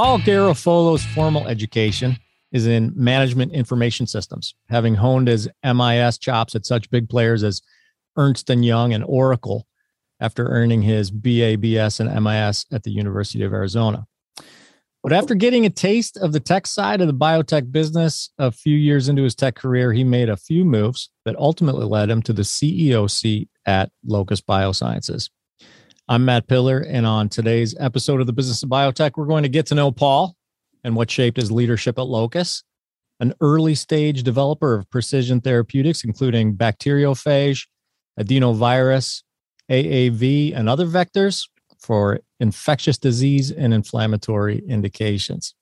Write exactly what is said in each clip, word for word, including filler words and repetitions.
Paul Garofolo's formal education is in management information systems, having honed his M I S chops at such big players as Ernst and Young and Oracle after earning his B A B S and M I S at the University of Arizona. But after getting a taste of the tech side of the biotech business a few years into his tech career, he made a few moves that ultimately led him to the C E O seat at Locus Biosciences. I'm Matt Piller, and on today's episode of the Business of Biotech, we're going to get to know Paul and what shaped his leadership at Locus, an early-stage developer of precision therapeutics, including bacteriophage, adenovirus, A A V, and other vectors for infectious disease and inflammatory indications.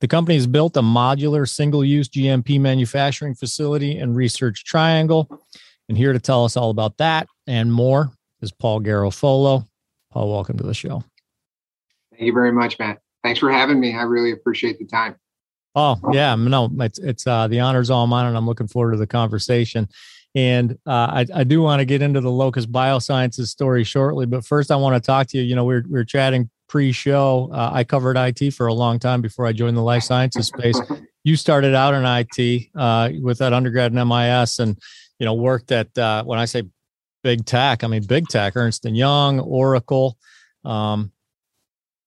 The company has built a modular single-use G M P manufacturing facility in Research Triangle, and here to tell us all about that and more is Paul Garofolo. Paul, welcome to the show. Thank you very much, Matt. Thanks for having me. I really appreciate the time. Oh, yeah. No, it's, it's uh, the honor's all mine, and I'm looking forward to the conversation. And uh, I, I do want to get into the Locus Biosciences story shortly, but first I want to talk to you. You know, we were, we were chatting pre-show. Uh, I covered I T for a long time before I joined the life sciences space. You started out in I T uh, with that undergrad in M I S and, you know, worked at, uh, when I say big tech, I mean, big tech, Ernst and Young, Oracle, um,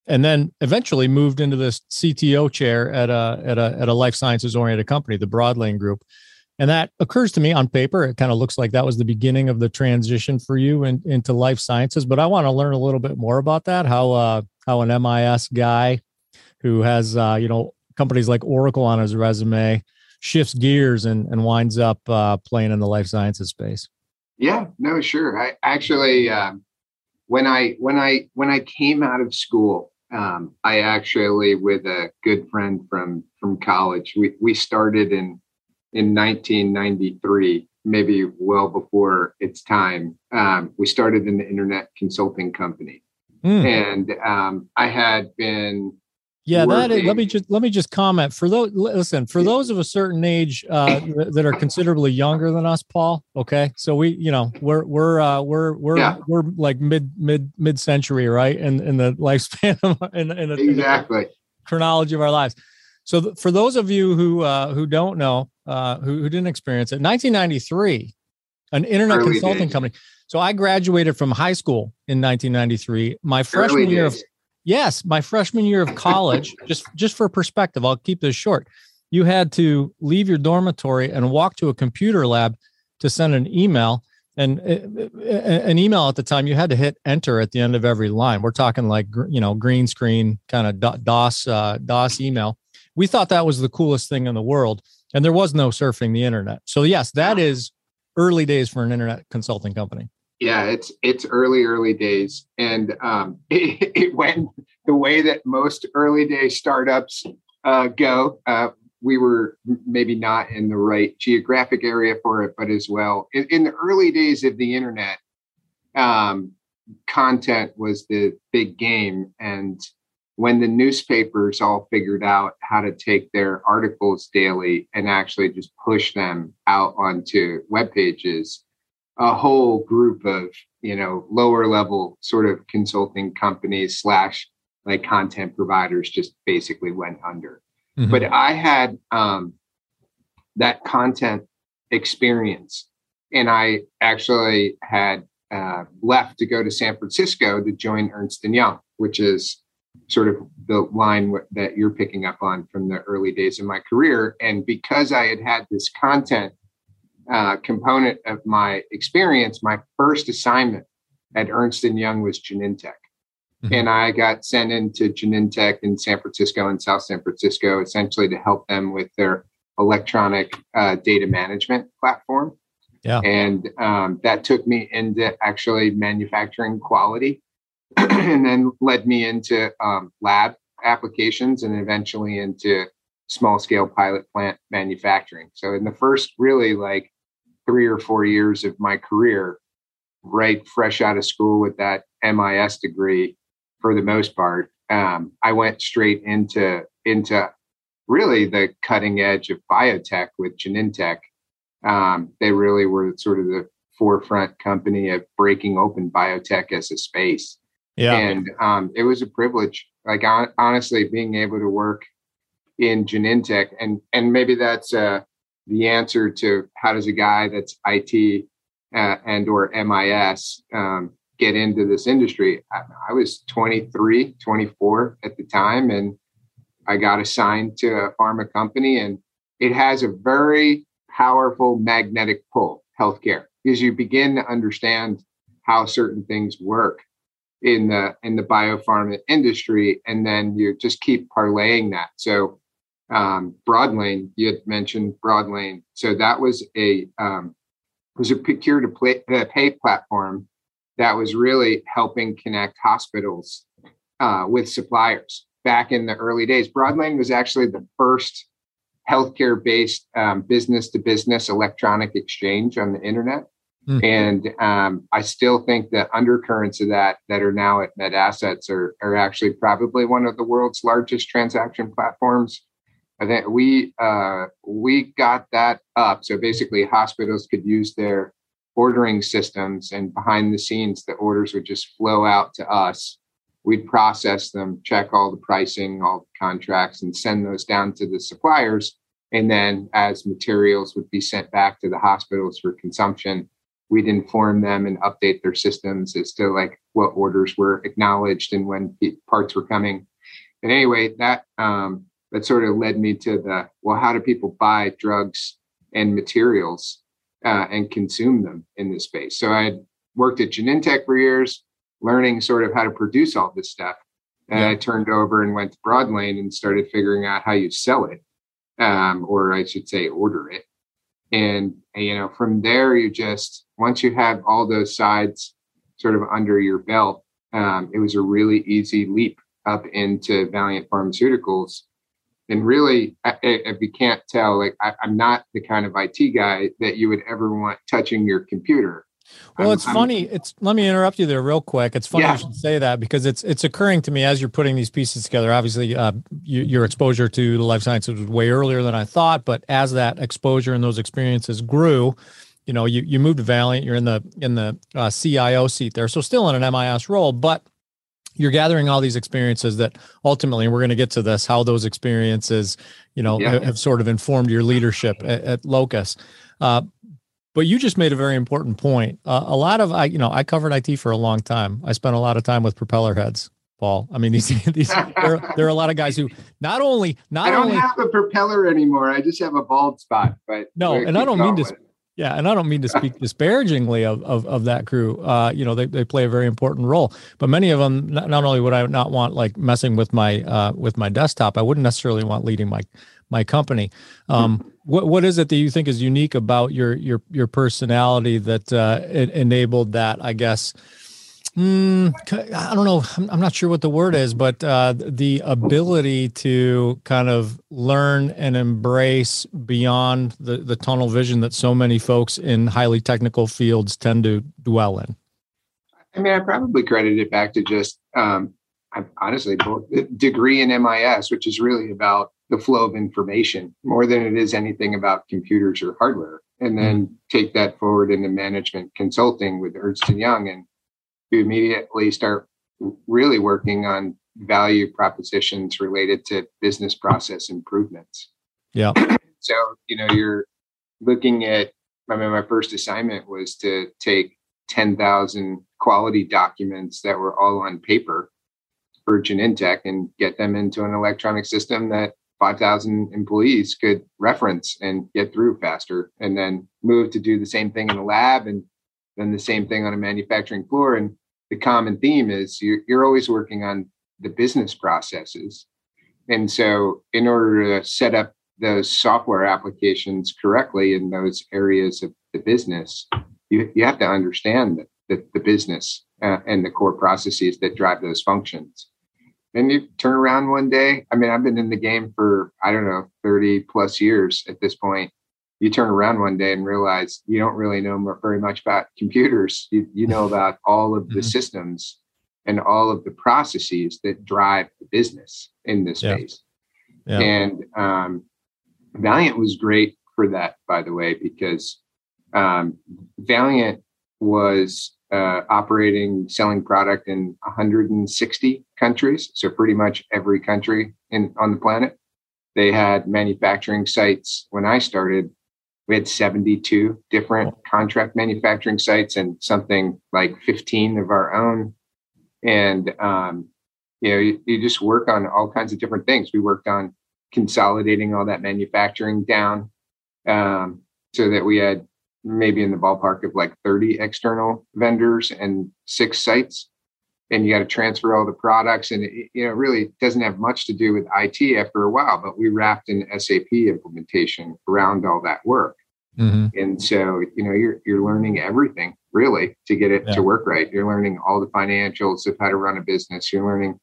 and then eventually moved into this C T O chair at a, at a, at a life sciences oriented company, the Broadlane Group. And that occurs to me on paper. It kind of looks like that was the beginning of the transition for you in, into life sciences, but I want to learn a little bit more about that. How, uh, how an M I S guy who has, uh, you know, companies like Oracle on his resume shifts gears and, and winds up uh, playing in the life sciences space. Yeah, no, sure. I actually, um, when I when I when I came out of school, um, I actually, with a good friend from from college, we we started in in nineteen ninety-three, maybe well before its time. Um, we started an internet consulting company, mm. and um, I had been. Yeah, that is, let me just let me just comment for those. Listen, for those of a certain age uh, that are considerably younger than us, Paul. Okay, so we, you know, we're we're uh, we're we're yeah. we're like mid mid mid century, right? In in the lifespan of in, in, a, exactly. in the chronology of our lives. So th- for those of you who uh, who don't know, uh, who who didn't experience it, nineteen ninety-three, an internet Early consulting days. company. So I graduated from high school in nineteen ninety-three. My freshman Early year days. of Yes, my freshman year of college, just, just for perspective, I'll keep this short. You had to leave your dormitory and walk to a computer lab to send an email. And uh, an email at the time, you had to hit enter at the end of every line. We're talking like, you know, green screen kind of DOS, uh, DOS email. We thought that was the coolest thing in the world. And there was no surfing the internet. So yes, that is early days for an internet consulting company. Yeah, it's it's early, early days. And um, it, it went the way that most early day startups uh, go. Uh, we were maybe not in the right geographic area for it, but as well. In, in the early days of the internet, um, content was the big game. And when the newspapers all figured out how to take their articles daily and actually just push them out onto web pages, a whole group of, you know, lower level sort of consulting companies slash like content providers just basically went under. Mm-hmm. But I had um, that content experience, and I actually had uh, left to go to San Francisco to join Ernst and Young, which is sort of the line that you're picking up on from the early days of my career. And because I had had this content Uh, component of my experience, my first assignment at Ernst and Young was Genentech. Mm-hmm. And I got sent into Genentech in San Francisco and South San Francisco, essentially to help them with their electronic uh, data management platform. Yeah. And um, that took me into actually manufacturing quality and then led me into um, lab applications and eventually into small scale pilot plant manufacturing. So in the first really like three or four years of my career, right, fresh out of school with that M I S degree, for the most part, um, I went straight into into really the cutting edge of biotech with Genentech. Um, they really were sort of the forefront company of breaking open biotech as a space. Yeah, and um, it was a privilege Like on, honestly, being able to work in Genentech, and and maybe that's uh, the answer to how does a guy that's I T uh, and or M I S um, get into this industry. I, I was twenty-three, twenty-four at the time, and I got assigned to a pharma company, and it has a very powerful magnetic pull, healthcare, because you begin to understand how certain things work in the in the biopharma industry, and then you just keep parlaying that. So um, Broadlane, you had mentioned Broadlane. So that was a um, was a procure to play, uh, pay platform that was really helping connect hospitals uh, with suppliers back in the early days. Broadlane was actually the first healthcare-based um, business-to-business electronic exchange on the internet. Mm-hmm. And um, I still think the undercurrents of that that are now at MedAssets are, are actually probably one of the world's largest transaction platforms. I think we uh, we got that up. So basically hospitals could use their ordering systems, and behind the scenes, the orders would just flow out to us. We'd process them, check all the pricing, all the contracts, and send those down to the suppliers. And then as materials would be sent back to the hospitals for consumption, we'd inform them and update their systems as to like what orders were acknowledged and when parts were coming. And anyway, that um, that sort of led me to the, well, how do people buy drugs and materials uh, and consume them in this space? So I worked at Genentech for years, learning sort of how to produce all this stuff. And yeah. I turned over and went to Broadlane and started figuring out how you sell it, um, or I should say order it. And, you know, from there, you just, once you have all those sides sort of under your belt, um, it was a really easy leap up into Valiant Pharmaceuticals. And really, I, I, if you can't tell, like, I, I'm not the kind of I T guy that you would ever want touching your computer. Well, it's I'm, funny. It's let me interrupt you there real quick. It's funny yeah. you should say that, because it's it's occurring to me as you're putting these pieces together. Obviously, uh, you, your exposure to the life sciences was way earlier than I thought, but as that exposure and those experiences grew, you know, you you moved to Valiant. You're in the in the uh, C I O seat there, so still in an M I S role, but you're gathering all these experiences that ultimately, and we're going to get to this, how those experiences, you know, yeah. have, have sort of informed your leadership at, at Locus. Uh, But you just made a very important point. Uh, a lot of, I, you know, I covered I T for a long time. I spent a lot of time with propeller heads, Paul. I mean, these, these there, there are a lot of guys who not only, not only. I don't only, have a propeller anymore. I just have a bald spot. But no, and I don't mean to. Sp- yeah, and I don't mean to speak disparagingly of of, of that crew. Uh, you know, they, they play a very important role. But many of them, not, not only would I not want like messing with my uh, with my desktop, I wouldn't necessarily want leading my my company. Um, what what is it that you think is unique about your your your personality that uh, it enabled that? I guess mm, I don't know. I'm, I'm not sure what the word is, but uh, the ability to kind of learn and embrace beyond the the tunnel vision that so many folks in highly technical fields tend to dwell in. I mean, I probably credit it back to just um, I honestly both degree in M I S, which is really about the flow of information more than it is anything about computers or hardware. And then mm-hmm. take that forward into management consulting with Ernst and Young, and you immediately start really working on value propositions related to business process improvements. Yeah. So, you know, you're looking at, I mean, my first assignment was to take ten thousand quality documents that were all on paper for Genentech and get them into an electronic system that five thousand employees could reference and get through faster, and then move to do the same thing in a lab and then the same thing on a manufacturing floor. And the common theme is you're, you're always working on the business processes. And so in order to set up those software applications correctly in those areas of the business, you, you have to understand the, the, the business uh, and the core processes that drive those functions. And you turn around one day. I mean, I've been in the game for, I don't know, thirty plus years at this point. You turn around one day and realize you don't really know very much about computers. You, you know about all of the mm-hmm. systems and all of the processes that drive the business in this yeah. space. Yeah. And um, Valiant was great for that, by the way, because um, Valiant was uh, operating, selling product in one hundred sixty countries. So pretty much every country in, on the planet. They had manufacturing sites. When I started, we had seventy-two different contract manufacturing sites and something like fifteen of our own. And, um, you know, you, you just work on all kinds of different things. We worked on consolidating all that manufacturing down um, so that we had maybe in the ballpark of like thirty external vendors and six sites. And you got to transfer all the products. And it, you know, really doesn't have much to do with I T after a while, but we wrapped an S A P implementation around all that work. Mm-hmm. And so, you know, you're you're learning everything really to get it yeah. to work right. You're learning all the financials of how to run a business. You're learning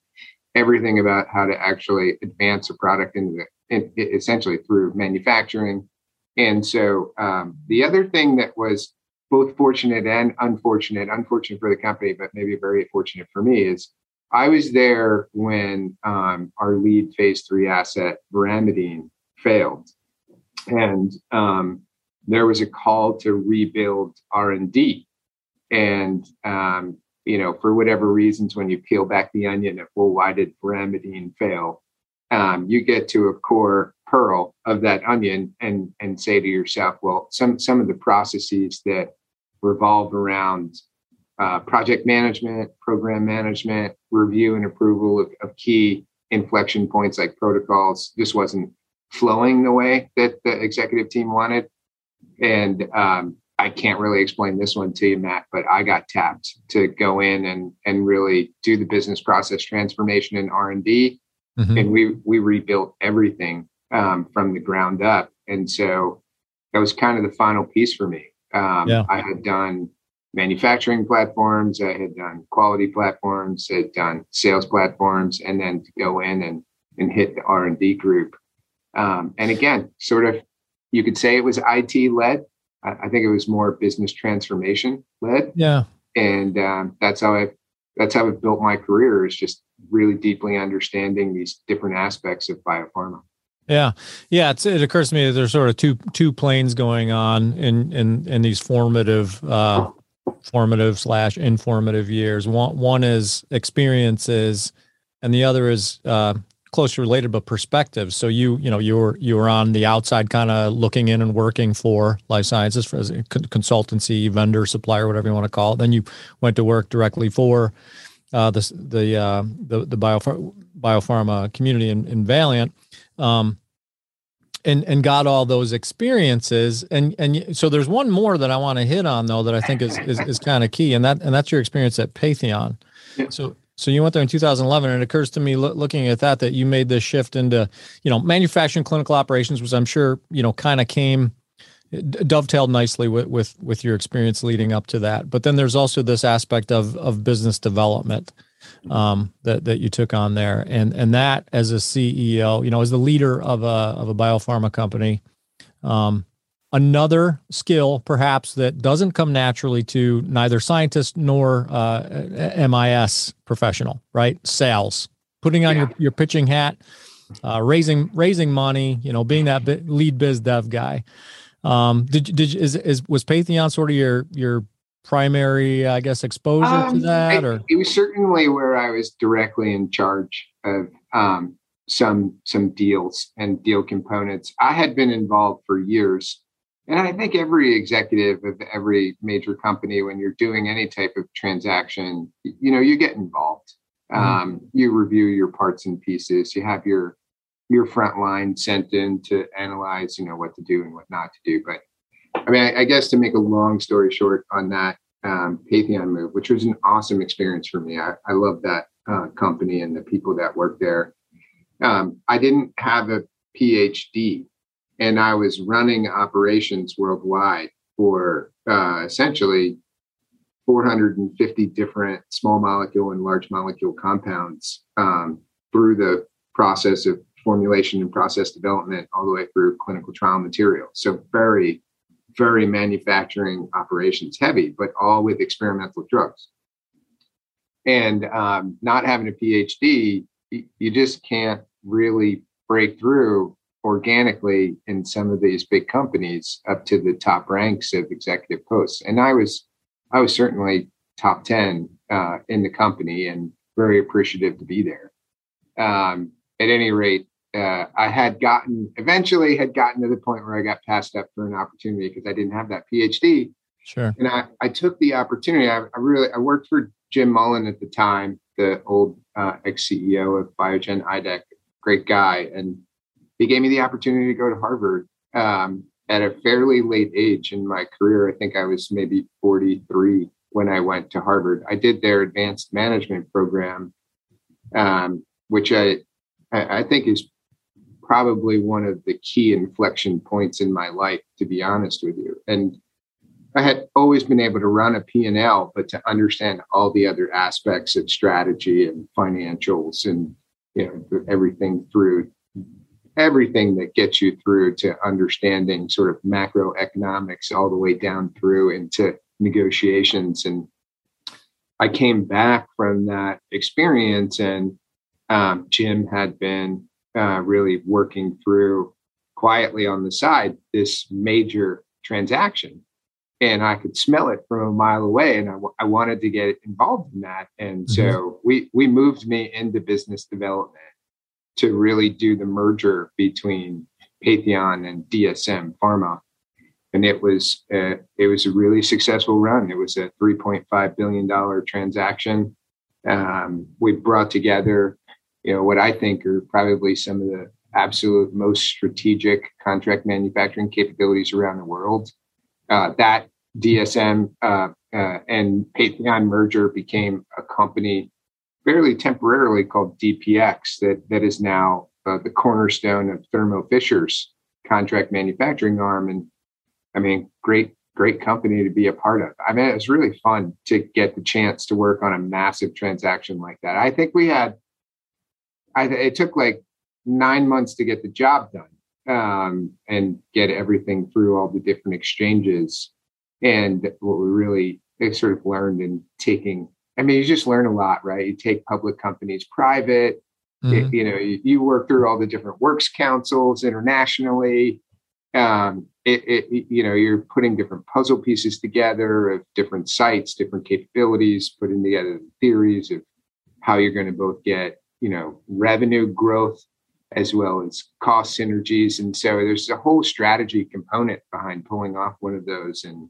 everything about how to actually advance a product into the, in, essentially through manufacturing. And so um, the other thing that was both fortunate and unfortunate, unfortunate for the company, but maybe very fortunate for me, is I was there when um, our lead phase three asset, Veramidine, failed. And um, there was a call to rebuild R and D. And, um, you know, for whatever reasons, when you peel back the onion of, well, why did Veramidine fail? Um, you get to a core pearl of that onion and and say to yourself, well, some some of the processes that revolve around uh, project management, program management, review and approval of, of key inflection points like protocols just wasn't flowing the way that the executive team wanted. And um, I can't really explain this one to you, Matt, but I got tapped to go in and and really do the business process transformation in R and D. Mm-hmm. And we we rebuilt everything um, from the ground up. And so that was kind of the final piece for me. Um, yeah. I had done manufacturing platforms. I had done quality platforms. I had done sales platforms. And then to go in and, and hit the R and D group. Um, and again, sort of, you could say it was I T led. I, I think it was more business transformation led. Yeah. And um, that's how I that's how I've built my career, is just really deeply understanding these different aspects of biopharma. Yeah. Yeah. It's, it occurs to me that there's sort of two, two planes going on in, in, in these formative, uh, formative slash informative years. One, one is experiences and the other is, uh, closely related, but perspectives. So you, you know, you were, you were on the outside kind of looking in and working for life sciences, for as a consultancy, vendor, supplier, whatever you want to call it. Then you went to work directly for uh, the, the, uh, the, the bioph- biopharma community in, in Valiant, um, and, and got all those experiences. And, and so there's one more that I want to hit on though, that I think is, is, is kind of key. And that, and that's your experience at Patheon. Yeah. So, So you went there in two thousand eleven, and it occurs to me, lo- looking at that, that you made this shift into, you know, manufacturing, clinical operations, which I'm sure, you know, kind of came, d- dovetailed nicely with, with with your experience leading up to that. But then there's also this aspect of of business development um, that that you took on there, and and that as a C E O, you know, as the leader of a of a biopharma company, um, another skill perhaps that doesn't come naturally to neither scientist nor uh, M I S professional, right? Sales, putting on yeah. your, your pitching hat, uh, raising raising money, you know, being that bi- lead biz dev guy. Um, did did is is was Patheon sort of your your primary, I guess, exposure um, to that? Or? It, it was certainly where I was directly in charge of um, some some deals and deal components. I had been involved for years. And I think every executive of every major company, when you're doing any type of transaction, you know, you get involved. Mm-hmm. Um, you review your parts and pieces. You have your your front line sent in to analyze, you know, what to do and what not to do. But I mean, I, I guess to make a long story short on that um, Patheon move, which was an awesome experience for me. I, I love that uh, company and the people that work there. Um, I didn't have a P H D. And I was running operations worldwide for uh, essentially four hundred fifty different small molecule and large molecule compounds um, through the process of formulation and process development all the way through clinical trial materials. So very, very manufacturing operations heavy, but all with experimental drugs. And um, not having a P H D, you just can't really break through organically in some of these big companies up to the top ranks of executive posts. And I was, I was certainly top ten uh, in the company, and very appreciative to be there. Um, at any rate, uh, I had gotten, eventually had gotten to the point where I got passed up for an opportunity because I didn't have that PhD. Sure. And I, I took the opportunity. I, I really, I worked for Jim Mullen at the time, the old uh, ex-C E O of Biogen I D E C, great guy. And he gave me the opportunity to go to Harvard um, at a fairly late age in my career. I think I was maybe forty-three when I went to Harvard. I did their advanced management program, um, which I, I think is probably one of the key inflection points in my life, to be honest with you. And I had always been able to run a P and L, but to understand all the other aspects of strategy and financials and, you know, everything through everything that gets you through to understanding sort of macroeconomics all the way down through into negotiations. And I came back from that experience, and um, Jim had been uh, really working through quietly on the side this major transaction. And I could smell it from a mile away, and I, w- I wanted to get involved in that. And mm-hmm. so we we moved me into business development to really do the merger between Patheon and D S M Pharma. And it was a, it was a really successful run. It was a three point five billion dollars transaction. Um, we brought together, you know, what I think are probably some of the absolute most strategic contract manufacturing capabilities around the world. Uh, that D S M uh, uh, and Patheon merger became a company fairly temporarily called D P X that, that is now uh, the cornerstone of Thermo Fisher's contract manufacturing arm. And I mean, great, great company to be a part of. I mean, it was really fun to get the chance to work on a massive transaction like that. I think we had, I, it took like nine months to get the job done. Um, and get everything through all the different exchanges. And what we really sort of learned in taking, I mean, you just learn a lot, right? You take public companies private, mm-hmm. you, you know, you, you work through all the different works councils internationally. Um, it, it, you know, you're putting different puzzle pieces together of different sites, different capabilities, putting together the theories of how you're going to both get, you know, revenue growth as well as cost synergies. And so there's a whole strategy component behind pulling off one of those. And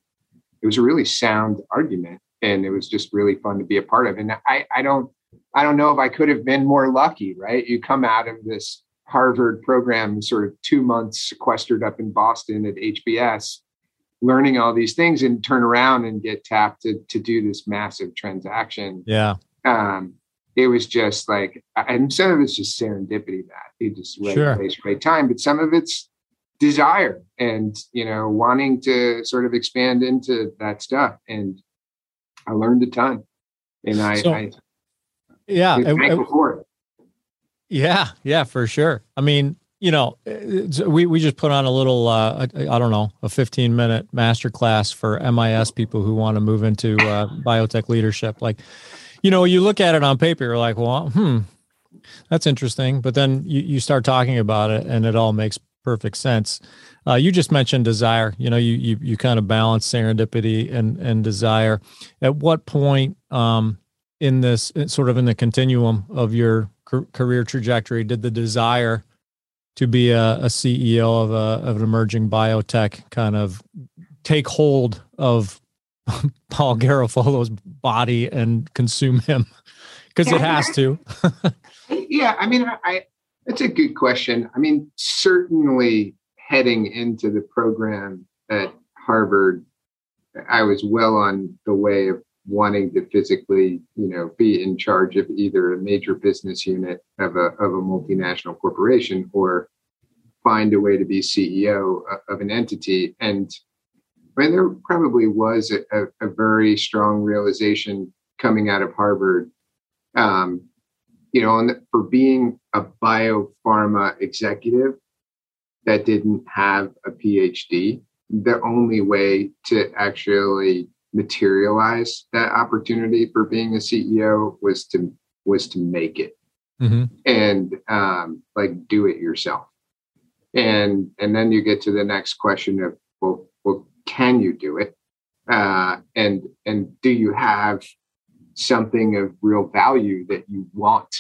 it was a really sound argument, and it was just really fun to be a part of. And I, I don't, I don't know if I could have been more lucky, right? You come out of this Harvard program, sort of two months sequestered up in Boston at H B S, learning all these things, and turn around and get tapped to, to do this massive transaction. Yeah. Um, It was just like, and some of it's just serendipity, that you just waste sure. great time, but some of it's desire and, you know, wanting to sort of expand into that stuff. And I learned a ton, and I, so, I yeah, was thankful I, for it. Yeah, yeah, for sure. I mean, you know, we, we just put on a little, uh, I, I don't know, a fifteen minute masterclass for M I S people who want to move into uh, biotech leadership. Like, you know, you look at it on paper, you're like, well, hmm, that's interesting. But then you, you start talking about it, and it all makes perfect sense. Uh, you just mentioned desire. You know, you you you kind of balance serendipity and and desire. At what point um, in this, sort of in the continuum of your career trajectory, did the desire to be a, a C E O of, a, of an emerging biotech kind of take hold of Paul Garofolo's body and consume him? Because yeah, it has I, to. yeah. I mean, I, I, that's a good question. I mean, certainly heading into the program at Harvard, I was well on the way of wanting to physically, you know, be in charge of either a major business unit of a, of a multinational corporation, or find a way to be C E O of an entity. And I mean, there probably was a, a, a very strong realization coming out of Harvard, um, you know, on the, for being a biopharma executive that didn't have a PhD, the only way to actually materialize that opportunity for being a C E O was to was to make it mm-hmm. and um, like do it yourself. And and then you get to the next question of, well, well, can you do it? Uh, and and do you have something of real value that you want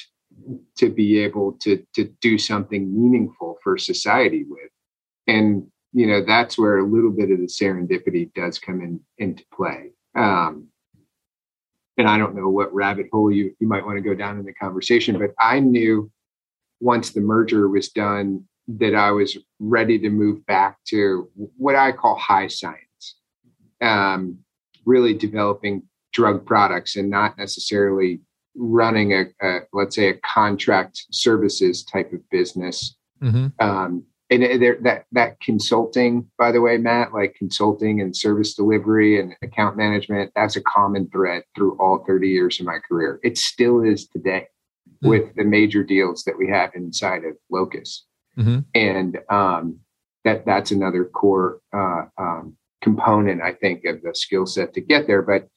to be able to to do something meaningful for society with? And you know, that's where a little bit of the serendipity does come in into play. Um, and I don't know what rabbit hole you you might want to go down in the conversation, but I knew once the merger was done that I was ready to move back to what I call high science. Um, really developing drug products and not necessarily running a, a let's say, a contract services type of business. Mm-hmm. Um, and there, that that consulting, by the way, Matt, like consulting and service delivery and account management, that's a common thread through all thirty years of my career. It still is today mm-hmm. with the major deals that we have inside of Locus. Mm-hmm. And um, that that's another core uh, um component, I think, of the skill set to get there. But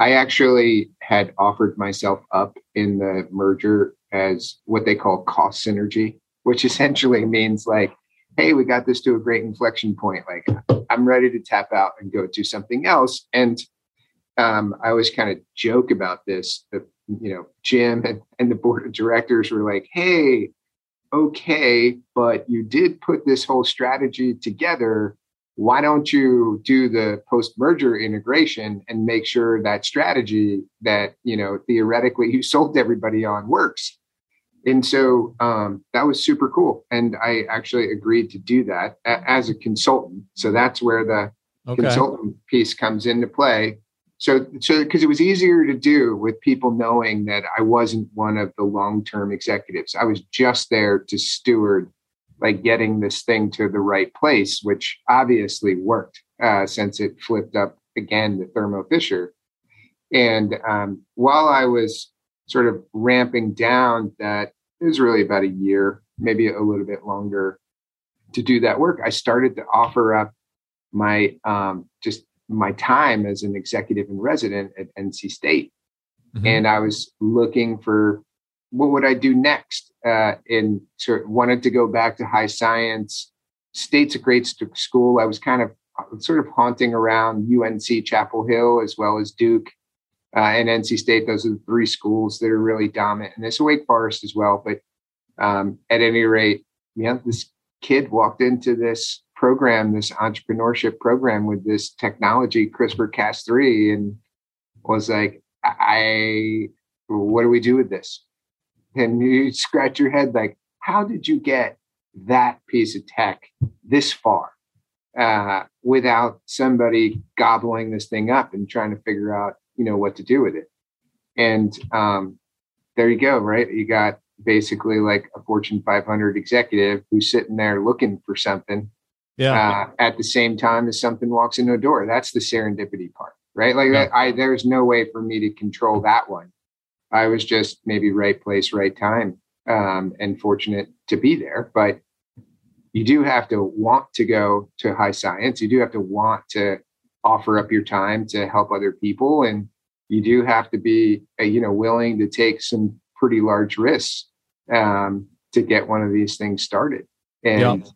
I actually had offered myself up in the merger as what they call cost synergy, which essentially means like, hey, we got this to a great inflection point. Like, I'm ready to tap out and go do something else. And um, I always kind of joke about this. The, you know, Jim and, and the board of directors were like, hey, okay, but you did put this whole strategy together. Why don't you do the post-merger integration and make sure that strategy that, you know, theoretically you sold everybody on works? And so um, that was super cool. And I actually agreed to do that a- as a consultant. So that's where the okay. consultant piece comes into play. So, so because it was easier to do with people knowing that I wasn't one of the long-term executives. I was just there to steward like getting this thing to the right place, which obviously worked uh, since it flipped up again to Thermo Fisher. And um, while I was sort of ramping down that, it was really about a year, maybe a little bit longer to do that work, I started to offer up my um, just my time as an executive in resident at N C State. Mm-hmm. And I was looking for what would I do next? Uh, and sort of wanted to go back to high science. State's a great st- school. I was kind of sort of haunting around U N C Chapel Hill as well as Duke uh, and N C State. Those are the three schools that are really dominant. And there's Wake Forest as well. But um, at any rate, you know, this kid walked into this program, this entrepreneurship program with this technology, CRISPR Cas three, and was like, I, what do we do with this? And you scratch your head like, how did you get that piece of tech this far uh, without somebody gobbling this thing up and trying to figure out, you know, what to do with it? And um, there you go, right? You got basically like a Fortune five hundred executive who's sitting there looking for something yeah. uh, at the same time as something walks into a door. That's the serendipity part, right? Like yeah. that, I, there's no way for me to control that one. I was just maybe right place, right time, um, and fortunate to be there. But you do have to want to go to high science. You do have to want to offer up your time to help other people. And you do have to be, you know, willing to take some pretty large risks um, to get one of these things started. And yep.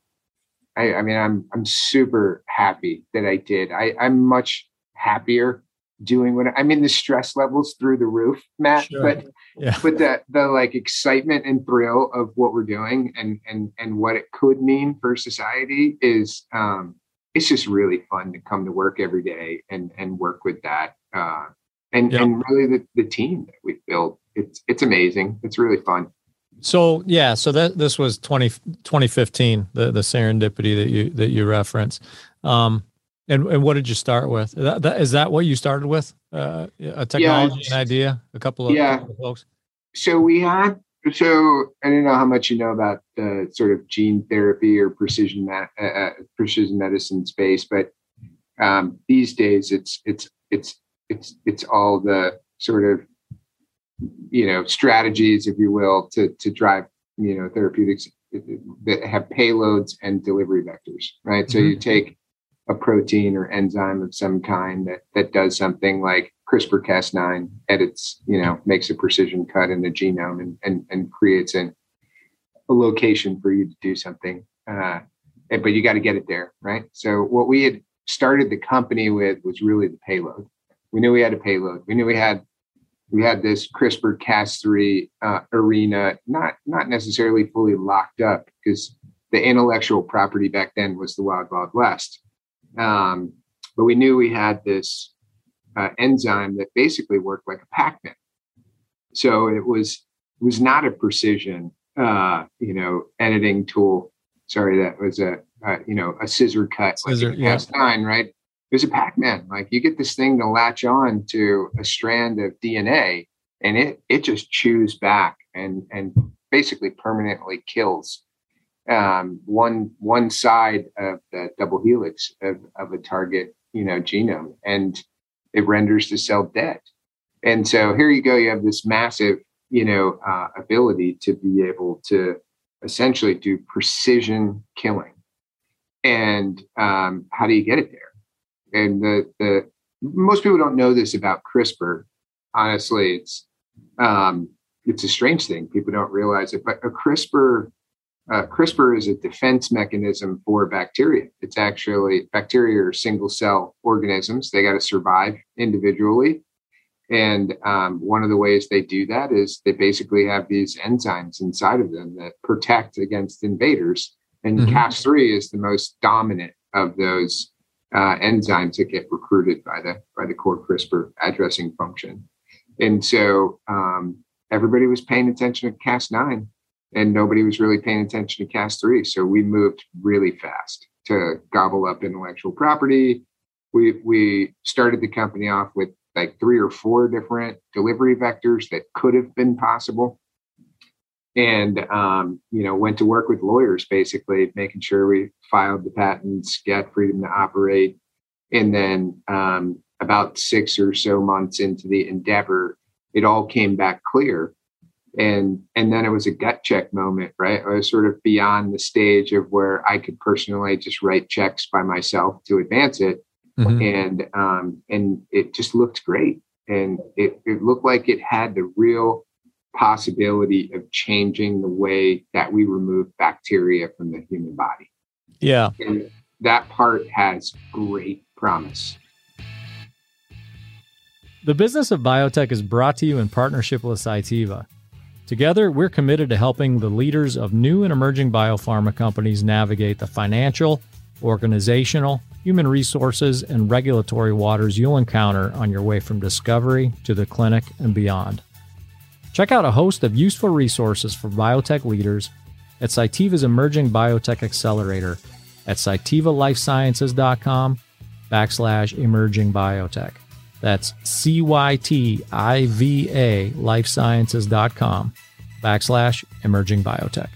I, I mean, I'm I'm super happy that I did. I, I'm much happier doing what I mean, the stress levels through the roof, Matt, sure. but yeah. but the the like excitement and thrill of what we're doing and and and what it could mean for society is um it's just really fun to come to work every day and and work with that uh and yep. and really the, the team that we've built, it's it's amazing. It's really fun. So yeah, so that this was twenty, twenty fifteen, the the serendipity that you that you reference. Um And and what did you start with? That, that, is that what you started with? Uh, a technology, yeah, an idea, a couple of, yeah. couple of folks? So we had, so I don't know how much you know about the sort of gene therapy or precision uh, precision medicine space, but um, these days it's, it's, it's, it's, it's all the sort of, you know, strategies, if you will, to, to drive, you know, therapeutics that have payloads and delivery vectors, right? Mm-hmm. So you take a protein or enzyme of some kind that that does something like CRISPR Cas nine edits, you know, makes a precision cut in the genome and and, and creates an, a location for you to do something. Uh, but you got to get it there, right? So what we had started the company with was really the payload. We knew we had a payload. We knew we had we had this CRISPR Cas three uh, arena, not not necessarily fully locked up, because the intellectual property back then was the wild, wild west. Um, but we knew we had this uh, enzyme that basically worked like a Pac-Man. So it was it was not a precision, uh, you know, editing tool. Sorry, that was a uh, you know a scissor cut. Scissor, like yeah. Cas nine, right? It was a Pac-Man. Like, you get this thing to latch on to a strand of D N A, and it it just chews back and and basically permanently kills um, one one side of the double helix of, of a target, you know, genome, and it renders the cell dead. And so here you go. You have this massive, you know, uh, ability to be able to essentially do precision killing. And um, how do you get it there? And the the most people don't know this about CRISPR. Honestly, it's um, it's a strange thing. People don't realize it, but a CRISPR uh, CRISPR is a defense mechanism for bacteria. It's actually bacteria are single cell organisms. They got to survive individually. And um, one of the ways they do that is they basically have these enzymes inside of them that protect against invaders. And mm-hmm. Cas three is the most dominant of those uh, enzymes that get recruited by the by the core CRISPR addressing function. And so um, everybody was paying attention to Cas nine, and nobody was really paying attention to Cas three. So we moved really fast to gobble up intellectual property. We we started the company off with like three or four different delivery vectors that could have been possible. And, um, you know, went to work with lawyers, basically making sure we filed the patents, got freedom to operate. And then um, about six or so months into the endeavor, it all came back clear. And, and then it was a gut check moment, right? I was sort of beyond the stage of where I could personally just write checks by myself to advance it. Mm-hmm. And um, and it just looked great. And it, it looked like it had the real possibility of changing the way that we remove bacteria from the human body. Yeah. And that part has great promise. The Business of Biotech is brought to you in partnership with Cytiva. Together, we're committed to helping the leaders of new and emerging biopharma companies navigate the financial, organizational, human resources, and regulatory waters you'll encounter on your way from discovery to the clinic and beyond. Check out a host of useful resources for biotech leaders at Cytiva's Emerging Biotech Accelerator at cytivalifesciences.com backslash emerging biotech. That's C Y T I V A lifesciences.com backslash emerging biotech.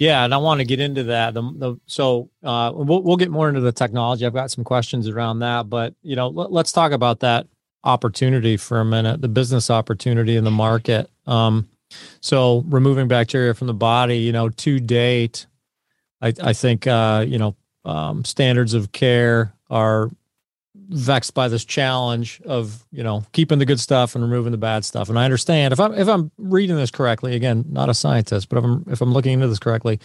Yeah, and I want to get into that. The, the, so uh, we'll we'll get more into the technology. I've got some questions around that, but you know, let, let's talk about that opportunity for a minute. The business opportunity in the market. Um, so removing bacteria from the body, you know, to date, I, I think uh, you know um, standards of care are vexed by this challenge of, you know, keeping the good stuff and removing the bad stuff. And I understand, if I'm if I'm reading this correctly, again, not a scientist, but if I'm if I'm looking into this correctly,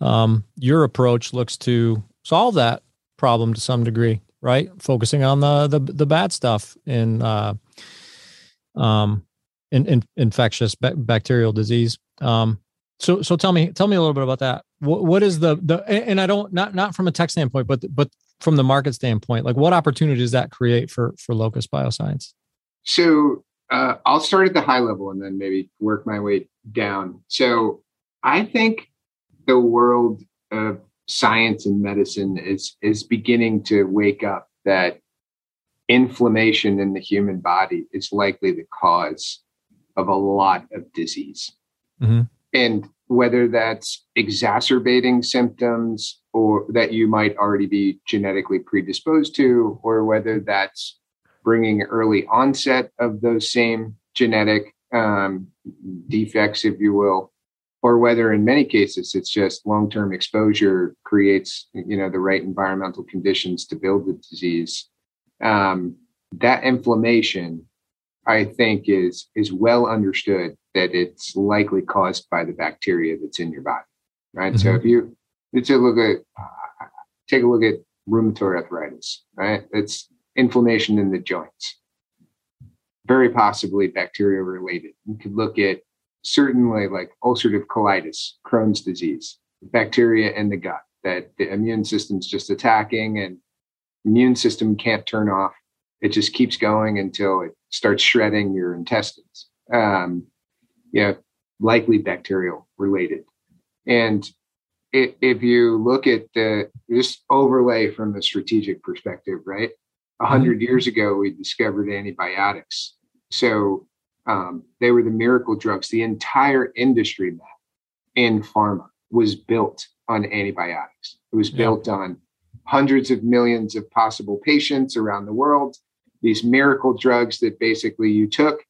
um, your approach looks to solve that problem to some degree, right? Focusing on the the, the bad stuff in uh, um in, in infectious ba- bacterial disease. Um, so so tell me tell me a little bit about that. What, what is the the and I don't not not from a tech standpoint, but but from the market standpoint, like what opportunity does that create for, for Locus Bioscience? So uh, I'll start at the high level and then maybe work my way down. So I think the world of science and medicine is, is beginning to wake up that inflammation in the human body is likely the cause of a lot of disease. Mm-hmm. And whether that's exacerbating symptoms or that you might already be genetically predisposed to, or whether that's bringing early onset of those same genetic um, defects, if you will, or whether in many cases it's just long-term exposure creates, you know, the right environmental conditions to build the disease. Um, that inflammation, I think, is is well understood that it's likely caused by the bacteria that's in your body, right? Mm-hmm. So if you, let's look at, take a look at rheumatoid arthritis, right? It's inflammation in the joints, very possibly bacteria related. You could look at certainly like ulcerative colitis, Crohn's disease, bacteria in the gut that the immune system's just attacking, and immune system can't turn off. It just keeps going until it starts shredding your intestines. Um, yeah, likely bacterial related. And if you look at the just overlay from the strategic perspective, right? A hundred years ago, we discovered antibiotics. So um, they were the miracle drugs. The entire industry, Matt, in pharma was built on antibiotics. It was yeah. built on hundreds of millions of possible patients around the world. These miracle drugs that basically you took,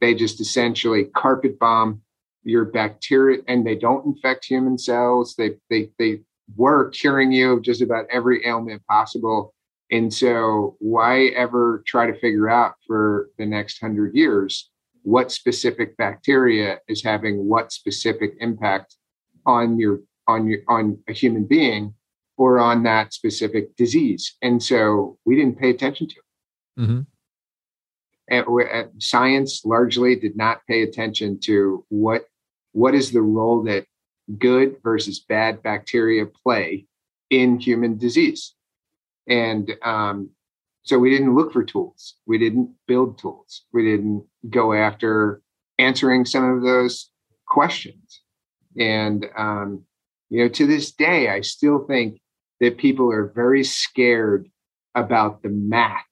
they just essentially carpet bomb your bacteria, and they don't infect human cells. They they they were curing you of just about every ailment possible. And so why ever try to figure out for the next hundred years what specific bacteria is having what specific impact on your on your on a human being or on that specific disease? And so we didn't pay attention to it. Mm-hmm. And science largely did not pay attention to what what is the role that good versus bad bacteria play in human disease. And um, so we didn't look for tools. We didn't build tools. We didn't go after answering some of those questions. And, um, you know, to this day, I still think that people are very scared about the math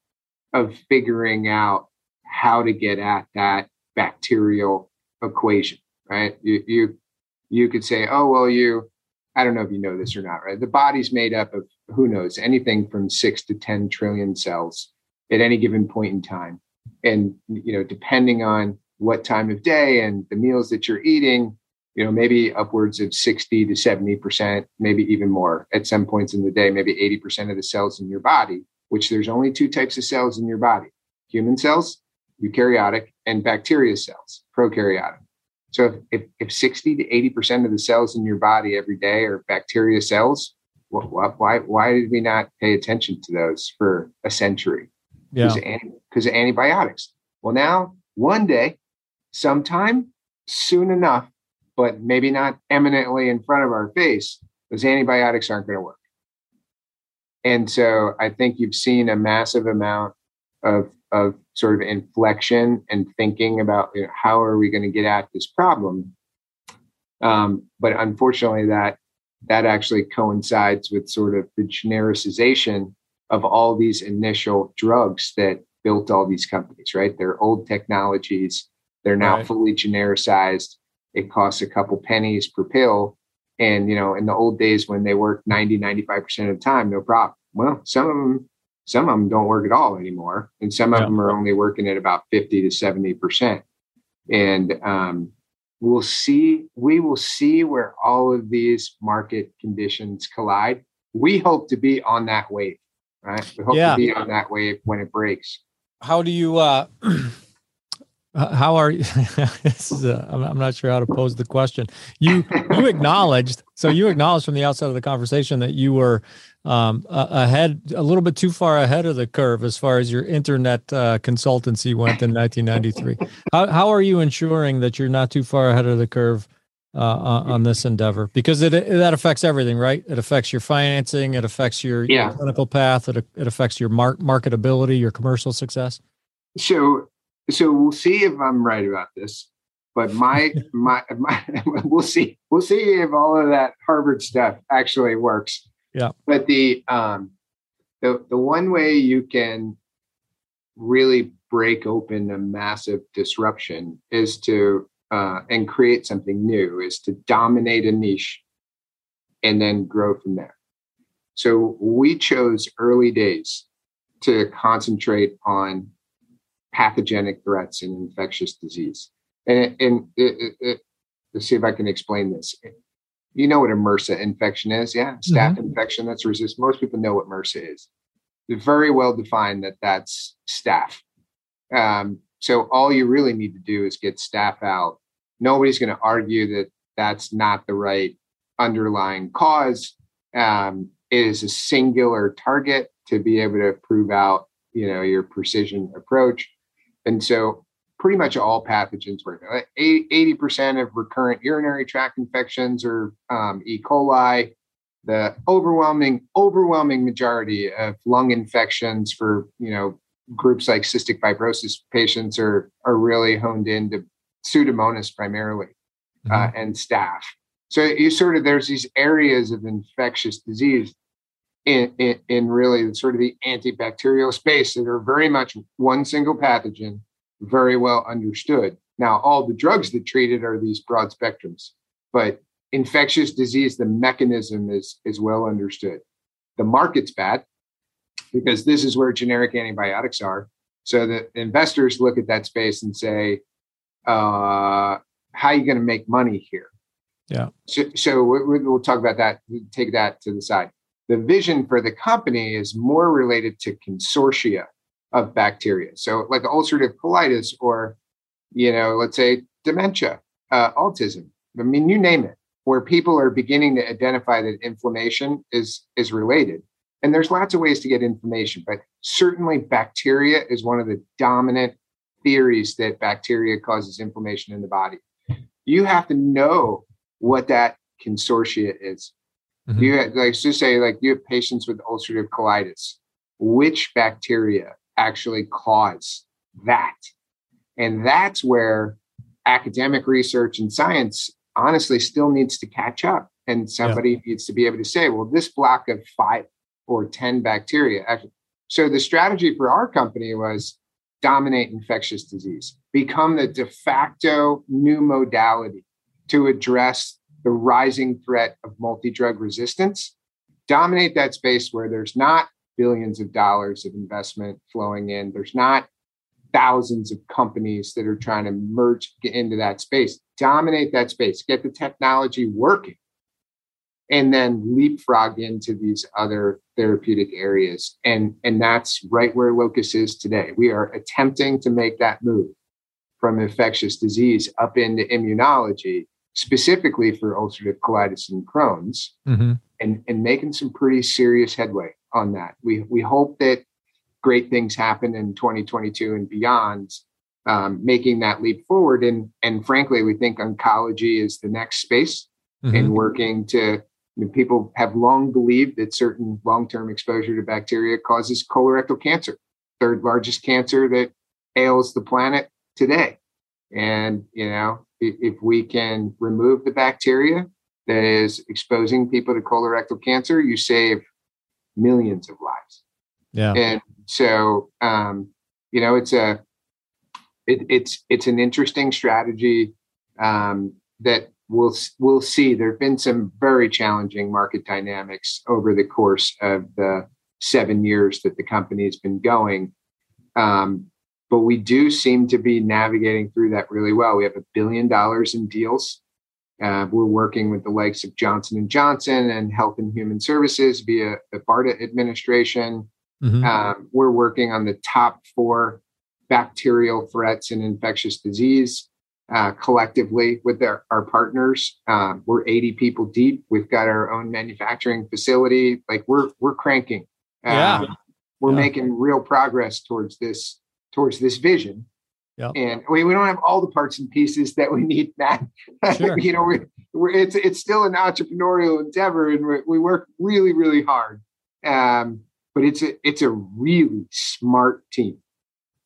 of figuring out how to get at that bacterial equation, right? You, you you could say, oh, well, you, I don't know if you know this or not, right? The body's made up of, who knows, anything from six to ten trillion cells at any given point in time. And, you know, depending on what time of day and the meals that you're eating, you know, maybe upwards of sixty to seventy percent, maybe even more at some points in the day, maybe eighty percent of the cells in your body, which there's only two types of cells in your body, human cells, eukaryotic, and bacteria cells, prokaryotic. So if, if, if sixty to eighty percent of the cells in your body every day are bacteria cells, what, what, why why did we not pay attention to those for a century? Because yeah. of, of antibiotics. Well, now, one day, sometime, soon enough, but maybe not eminently in front of our face, those antibiotics aren't going to work. And so I think you've seen a massive amount of of sort of inflection and thinking about, you know, how are we going to get at this problem? Um, but unfortunately, that that actually coincides with sort of the genericization of all these initial drugs that built all these companies, right? They're old technologies. They're now right. fully genericized. It costs a couple pennies per pill. And, you know, in the old days when they worked ninety, ninety-five percent of the time, no problem. Well, some of them, some of them don't work at all anymore. And some of yeah. them are only working at about fifty to seventy percent. And um, we'll see, we will see where all of these market conditions collide. We hope to be on that wave, right? We hope yeah. to be on that wave when it breaks. How do you, uh, how are you? This is a, I'm not sure how to pose the question. You you acknowledged, so you acknowledged from the outset of the conversation that you were um, ahead, a little bit too far ahead of the curve as far as your internet uh, consultancy went in nineteen ninety-three. How how are you ensuring that you're not too far ahead of the curve uh, on, on this endeavor? Because it, it that affects everything, right? It affects your financing, it affects your, yeah. your clinical path, it it affects your mar- marketability, your commercial success. So. So we'll see if I'm right about this, but my, my, my, we'll see, we'll see if all of that Harvard stuff actually works. Yeah. But the, um, the, the one way you can really break open a massive disruption is to, uh, and create something new is to dominate a niche and then grow from there. So we chose early days to concentrate on pathogenic threats and infectious disease. And, and it, it, it, let's see if I can explain this. You know what a MRSA infection is, yeah? Staph mm-hmm. infection that's resistant. Most people know what MRSA is. It's very well defined that that's staph. Um, so all you really need to do is get staph out. Nobody's going to argue that that's not the right underlying cause. Um, is a singular target to be able to prove out, you know, your precision approach. And so pretty much all pathogens were eighty percent of recurrent urinary tract infections are um, E. coli. The overwhelming, overwhelming majority of lung infections for, you know, groups like cystic fibrosis patients are are really honed into Pseudomonas primarily, mm-hmm. uh, and staph. So you sort of, there's these areas of infectious disease in, in, in really sort of the antibacterial space that are very much one single pathogen, very well understood. Now, all the drugs that treat it are these broad spectrums, but infectious disease, the mechanism is, is well understood. The market's bad because this is where generic antibiotics are. So the investors look at that space and say, uh, how are you going to make money here? Yeah. So, so we, we'll talk about that. We take that to the side. The vision for the company is more related to consortia of bacteria. So like ulcerative colitis or, you know, let's say dementia, uh, autism, I mean, you name it, where people are beginning to identify that inflammation is, is related. And there's lots of ways to get inflammation, but certainly bacteria is one of the dominant theories that bacteria causes inflammation in the body. You have to know what that consortia is. Mm-hmm. You have, like, just say, like, you have patients with ulcerative colitis. Which bacteria actually cause that? And that's where academic research and science honestly still needs to catch up. And somebody yeah. needs to be able to say, well, this block of five or ten bacteria. Actually. So the strategy for our company was dominate infectious disease, become the de facto new modality to address the rising threat of multi-drug resistance, dominate that space where there's not billions of dollars of investment flowing in. There's not thousands of companies that are trying to merge, get into that space, dominate that space, get the technology working, and then leapfrog into these other therapeutic areas. And, and that's right where Locus is today. We are attempting to make that move from infectious disease up into immunology, specifically for ulcerative colitis and Crohn's, mm-hmm. and, and making some pretty serious headway on that. We, we hope that great things happen in twenty twenty-two and beyond, um, making that leap forward. And, and frankly, we think oncology is the next space, mm-hmm. and working to, I mean, people have long believed that certain long-term exposure to bacteria causes colorectal cancer, third largest cancer that ails the planet today. And, you know, if, if we can remove the bacteria that is exposing people to colorectal cancer, you save millions of lives. Yeah. And so, um, you know, it's a, it, it's, it's an interesting strategy, um, that we'll, we'll see. There've been some very challenging market dynamics over the course of the seven years that the company has been going. Um, but we do seem to be navigating through that really well. We have a billion dollars in deals. Uh, we're working with the likes of Johnson and Johnson and Health and Human Services via the BARDA administration. Mm-hmm. Um, we're working on the top four bacterial threats in infectious disease uh, collectively with our, our partners. Um, we're eighty people deep. We've got our own manufacturing facility. Like we're we're cranking. Um, yeah, we're yeah. making real progress towards this towards this vision. Yep. And we, we don't have all the parts and pieces that we need, Matt. Sure. You know, we, we're, it's it's still an entrepreneurial endeavor, and we, we work really, really hard. Um, but it's a it's a really smart team,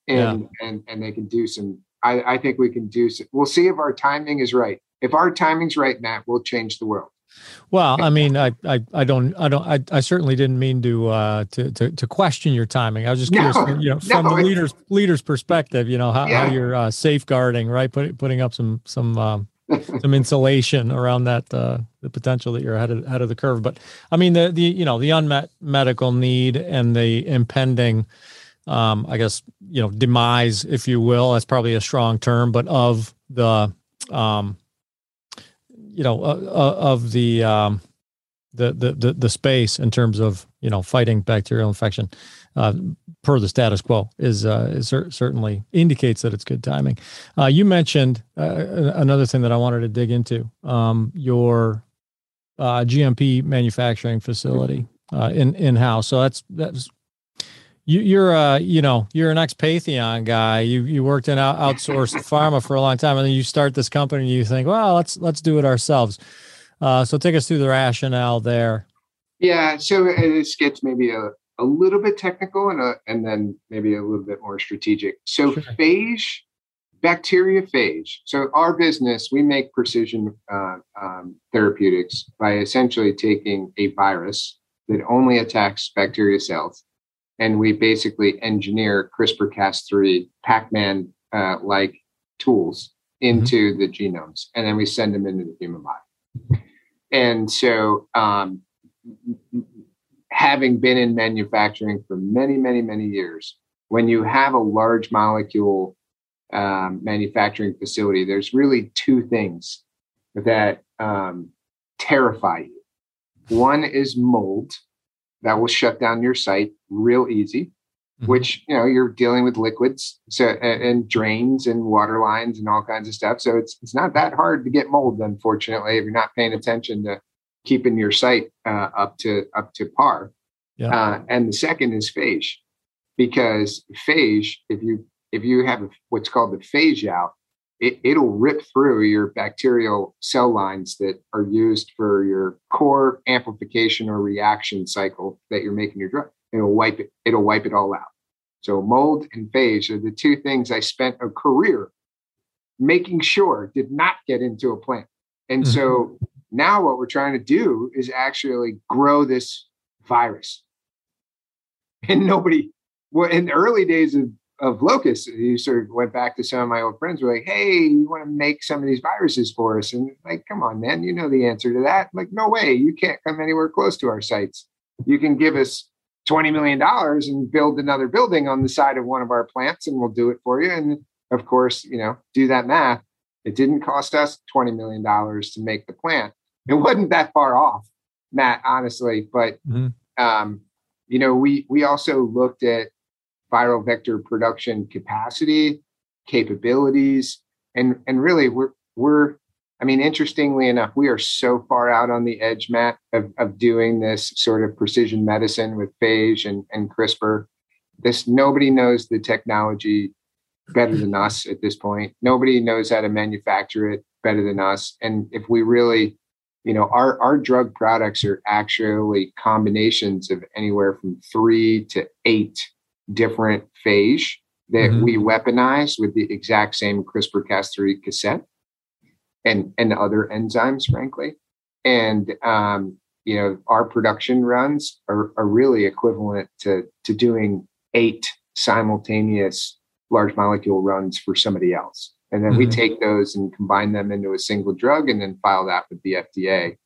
and yeah. and and they can do some. I, I think we can do some. We'll see if our timing is right. If our timing's right, Matt, we'll change the world. Well, I mean, I, I, I don't, I don't, I, I certainly didn't mean to, uh, to, to, to question your timing. I was just curious, no, you know, from no, the leader's leader's perspective, you know, how, yeah. how you're uh, safeguarding, right. Put, putting up some, some, um, some insulation around that, uh, the potential that you're ahead of, ahead of the curve. But I mean, the, the, you know, the unmet medical need and the impending, um, I guess, you know, demise, if you will, that's probably a strong term, but of the, um, you know, uh, uh, of the, um, the, the, the space in terms of, you know, fighting bacterial infection, uh, per the status quo is, uh, is cer- certainly indicates that it's good timing. Uh, you mentioned, uh, another thing that I wanted to dig into, um, your, uh, G M P manufacturing facility. uh, in in-house. So that's that's you, you're uh you know you're an ex Patheon guy. You you worked in out, outsourced pharma for a long time, and then you start this company. And you think, well, let's let's do it ourselves. Uh, so take us through the rationale there. Yeah. So this gets maybe a, a little bit technical and a, and then maybe a little bit more strategic. So sure. phage, bacteriophage. So our business, we make precision uh, um, therapeutics by essentially taking a virus that only attacks bacteria cells. And we basically engineer CRISPR-Cas three Pac-Man uh, like tools into mm-hmm. the genomes. And then we send them into the human body. And so, um, having been in manufacturing for many, many, many years, when you have a large molecule um, manufacturing facility, there's really two things that um, terrify you. One is mold that will shut down your site real easy, mm-hmm. which, you know, you're dealing with liquids so and, and drains and water lines and all kinds of stuff. So it's it's not that hard to get mold, unfortunately, if you're not paying attention to keeping your site uh, up to up to par, yeah. uh, and the second is phage, because phage, if you if you have what's called the phage out, it, it'll rip through your bacterial cell lines that are used for your core amplification or reaction cycle that you're making your drug. It'll wipe it. It'll wipe it all out. So mold and phage are the two things I spent a career making sure did not get into a plant, and mm-hmm. so. Now what we're trying to do is actually grow this virus. And nobody, well, in the early days of, of Locus, you sort of went back to some of my old friends were like, hey, you want to make some of these viruses for us? And like, come on, man, you know the answer to that. I'm like, no way, you can't come anywhere close to our sites. You can give us twenty million dollars and build another building on the side of one of our plants and we'll do it for you. And of course, you know, do that math. It didn't cost us twenty million dollars to make the plant. It wasn't that far off, Matt, honestly. But, mm-hmm. um, you know, we we also looked at viral vector production capacity, capabilities, and and really we're, we're I mean, interestingly enough, we are so far out on the edge, Matt, of, of doing this sort of precision medicine with phage and, and CRISPR. This nobody knows the technology better than us at this point. Nobody knows how to manufacture it better than us. And if we really, you know, our, our drug products are actually combinations of anywhere from three to eight different phage that mm-hmm. we weaponize with the exact same CRISPR-Cas three cassette and, and other enzymes, frankly. And, um, you know, our production runs are, are really equivalent to, to doing eight simultaneous large molecule runs for somebody else. And then mm-hmm. we take those and combine them into a single drug and then file that with the F D A.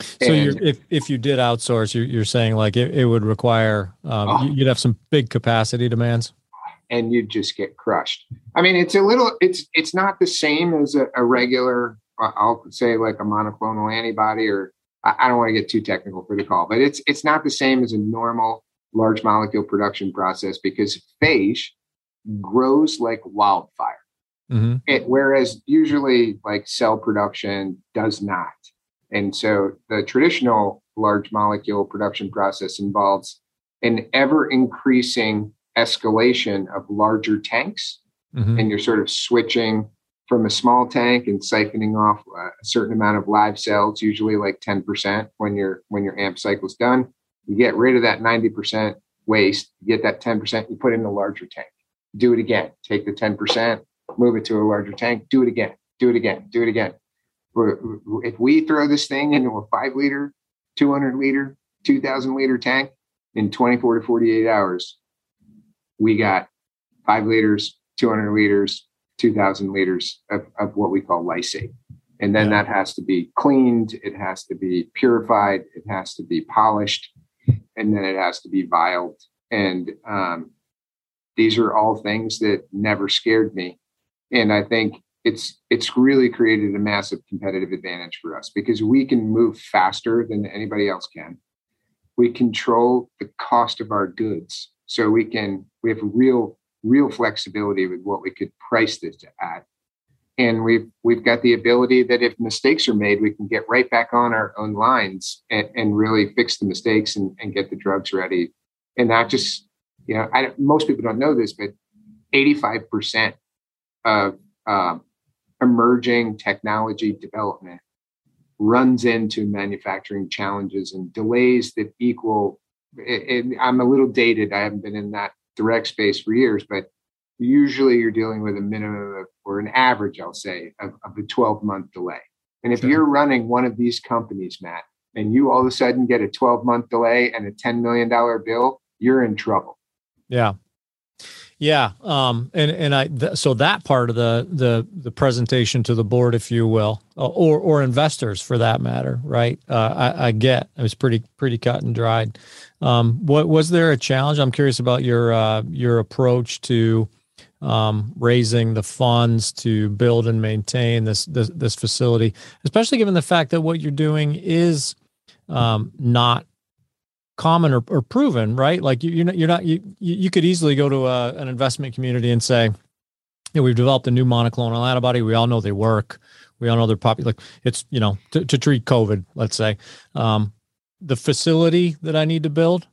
So and, you're, if, if you did outsource, you're, you're saying like it, it would require, um, oh, you'd have some big capacity demands. And you'd just get crushed. I mean, it's a little, it's it's not the same as a, a regular, I'll say like a monoclonal antibody, or I, I don't want to get too technical for the call, but it's it's not the same as a normal large molecule production process because phage grows like wildfire. Mm-hmm. It, whereas usually like cell production does not. And so the traditional large molecule production process involves an ever increasing escalation of larger tanks. Mm-hmm. And you're sort of switching from a small tank and siphoning off a certain amount of live cells, usually like ten percent when your, when your amp cycle is done, you get rid of that ninety percent waste, you get that ten percent, you put in a larger tank. Do it again. Take the ten percent, move it to a larger tank. Do it again. Do it again. Do it again. We're, if we throw this thing into a five liter, two hundred liter, two thousand liter tank in twenty-four to forty-eight hours, we got five liters, two hundred liters, two thousand liters of, of what we call lysate. And then yeah. that has to be cleaned. It has to be purified. It has to be polished. And then it has to be vialed. And, um, these are all things that never scared me. And I think it's it's really created a massive competitive advantage for us because we can move faster than anybody else can. We control the cost of our goods. So we can we have real, real flexibility with what we could price this at. And we've we've got the ability that if mistakes are made, we can get right back on our own lines and, and really fix the mistakes and, and get the drugs ready. And not just, you know, I, most people don't know this, but eighty-five percent of uh, emerging technology development runs into manufacturing challenges and delays that equal. And I'm a little dated. I haven't been in that direct space for years, but usually you're dealing with a minimum of, or an average, I'll say, of, of a twelve-month delay. And if sure. you're running one of these companies, Matt, and you all of a sudden get a twelve-month delay and a ten million dollars bill, you're in trouble. Yeah. Yeah. Um, and and I th- so that part of the the the presentation to the board, if you will, or or investors for that matter, right? Uh, I, I get it was pretty pretty cut and dried. Um, what was there a challenge? I'm curious about your uh, your approach to um, raising the funds to build and maintain this, this this facility, especially given the fact that what you're doing is um, not common or, or proven, right? Like you, you're not, you're not, you, you could easily go to a, an investment community and say, you know, we've developed a new monoclonal antibody. We all know they work. We all know they're popular. It's, you know, to, to treat COVID, let's say, um, the facility that I need to build,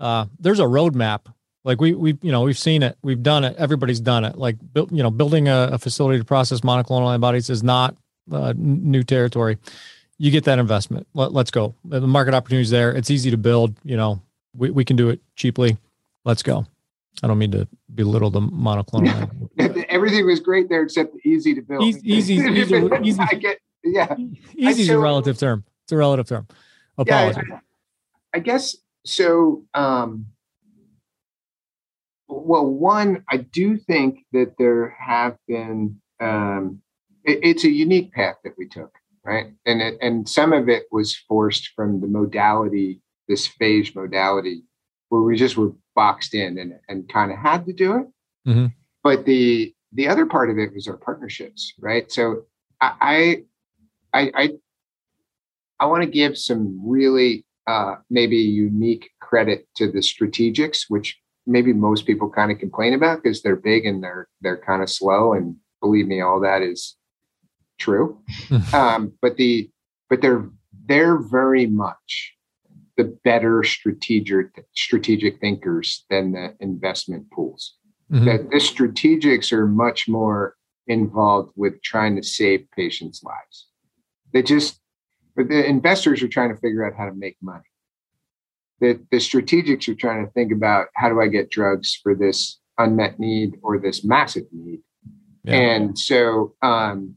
uh, there's a roadmap. Like we, we, you know, we've seen it, we've done it. Everybody's done it. Like, built, you know, building a, a facility to process monoclonal antibodies is not uh, new territory. You get that investment. Let, let's go. The market opportunity is there. It's easy to build. You know, we, we can do it cheaply. Let's go. I don't mean to belittle the monoclonal. Everything was great there except easy to build. Easy, easy, easy. easy I get, yeah. Easy is so, a relative term. It's a relative term. Apologies. Yeah, I, I guess so. Um, well, one, I do think that there have been. Um, it, it's a unique path that we took. Right. And it, and some of it was forced from the modality, this phage modality, where we just were boxed in and, and kind of had to do it. Mm-hmm. But the the other part of it was our partnerships. Right. So I I I, I want to give some really uh, maybe unique credit to the strategics, which maybe most people kind of complain about because they're big and they're they're kind of slow. And believe me, all that is true. Um, but the but they're they're very much the better strategic strategic thinkers than the investment pools. Mm-hmm. That the strategics are much more involved with trying to save patients' lives. They just the investors are trying to figure out how to make money. The the strategics are trying to think about how do I get drugs for this unmet need or this massive need. Yeah. And so um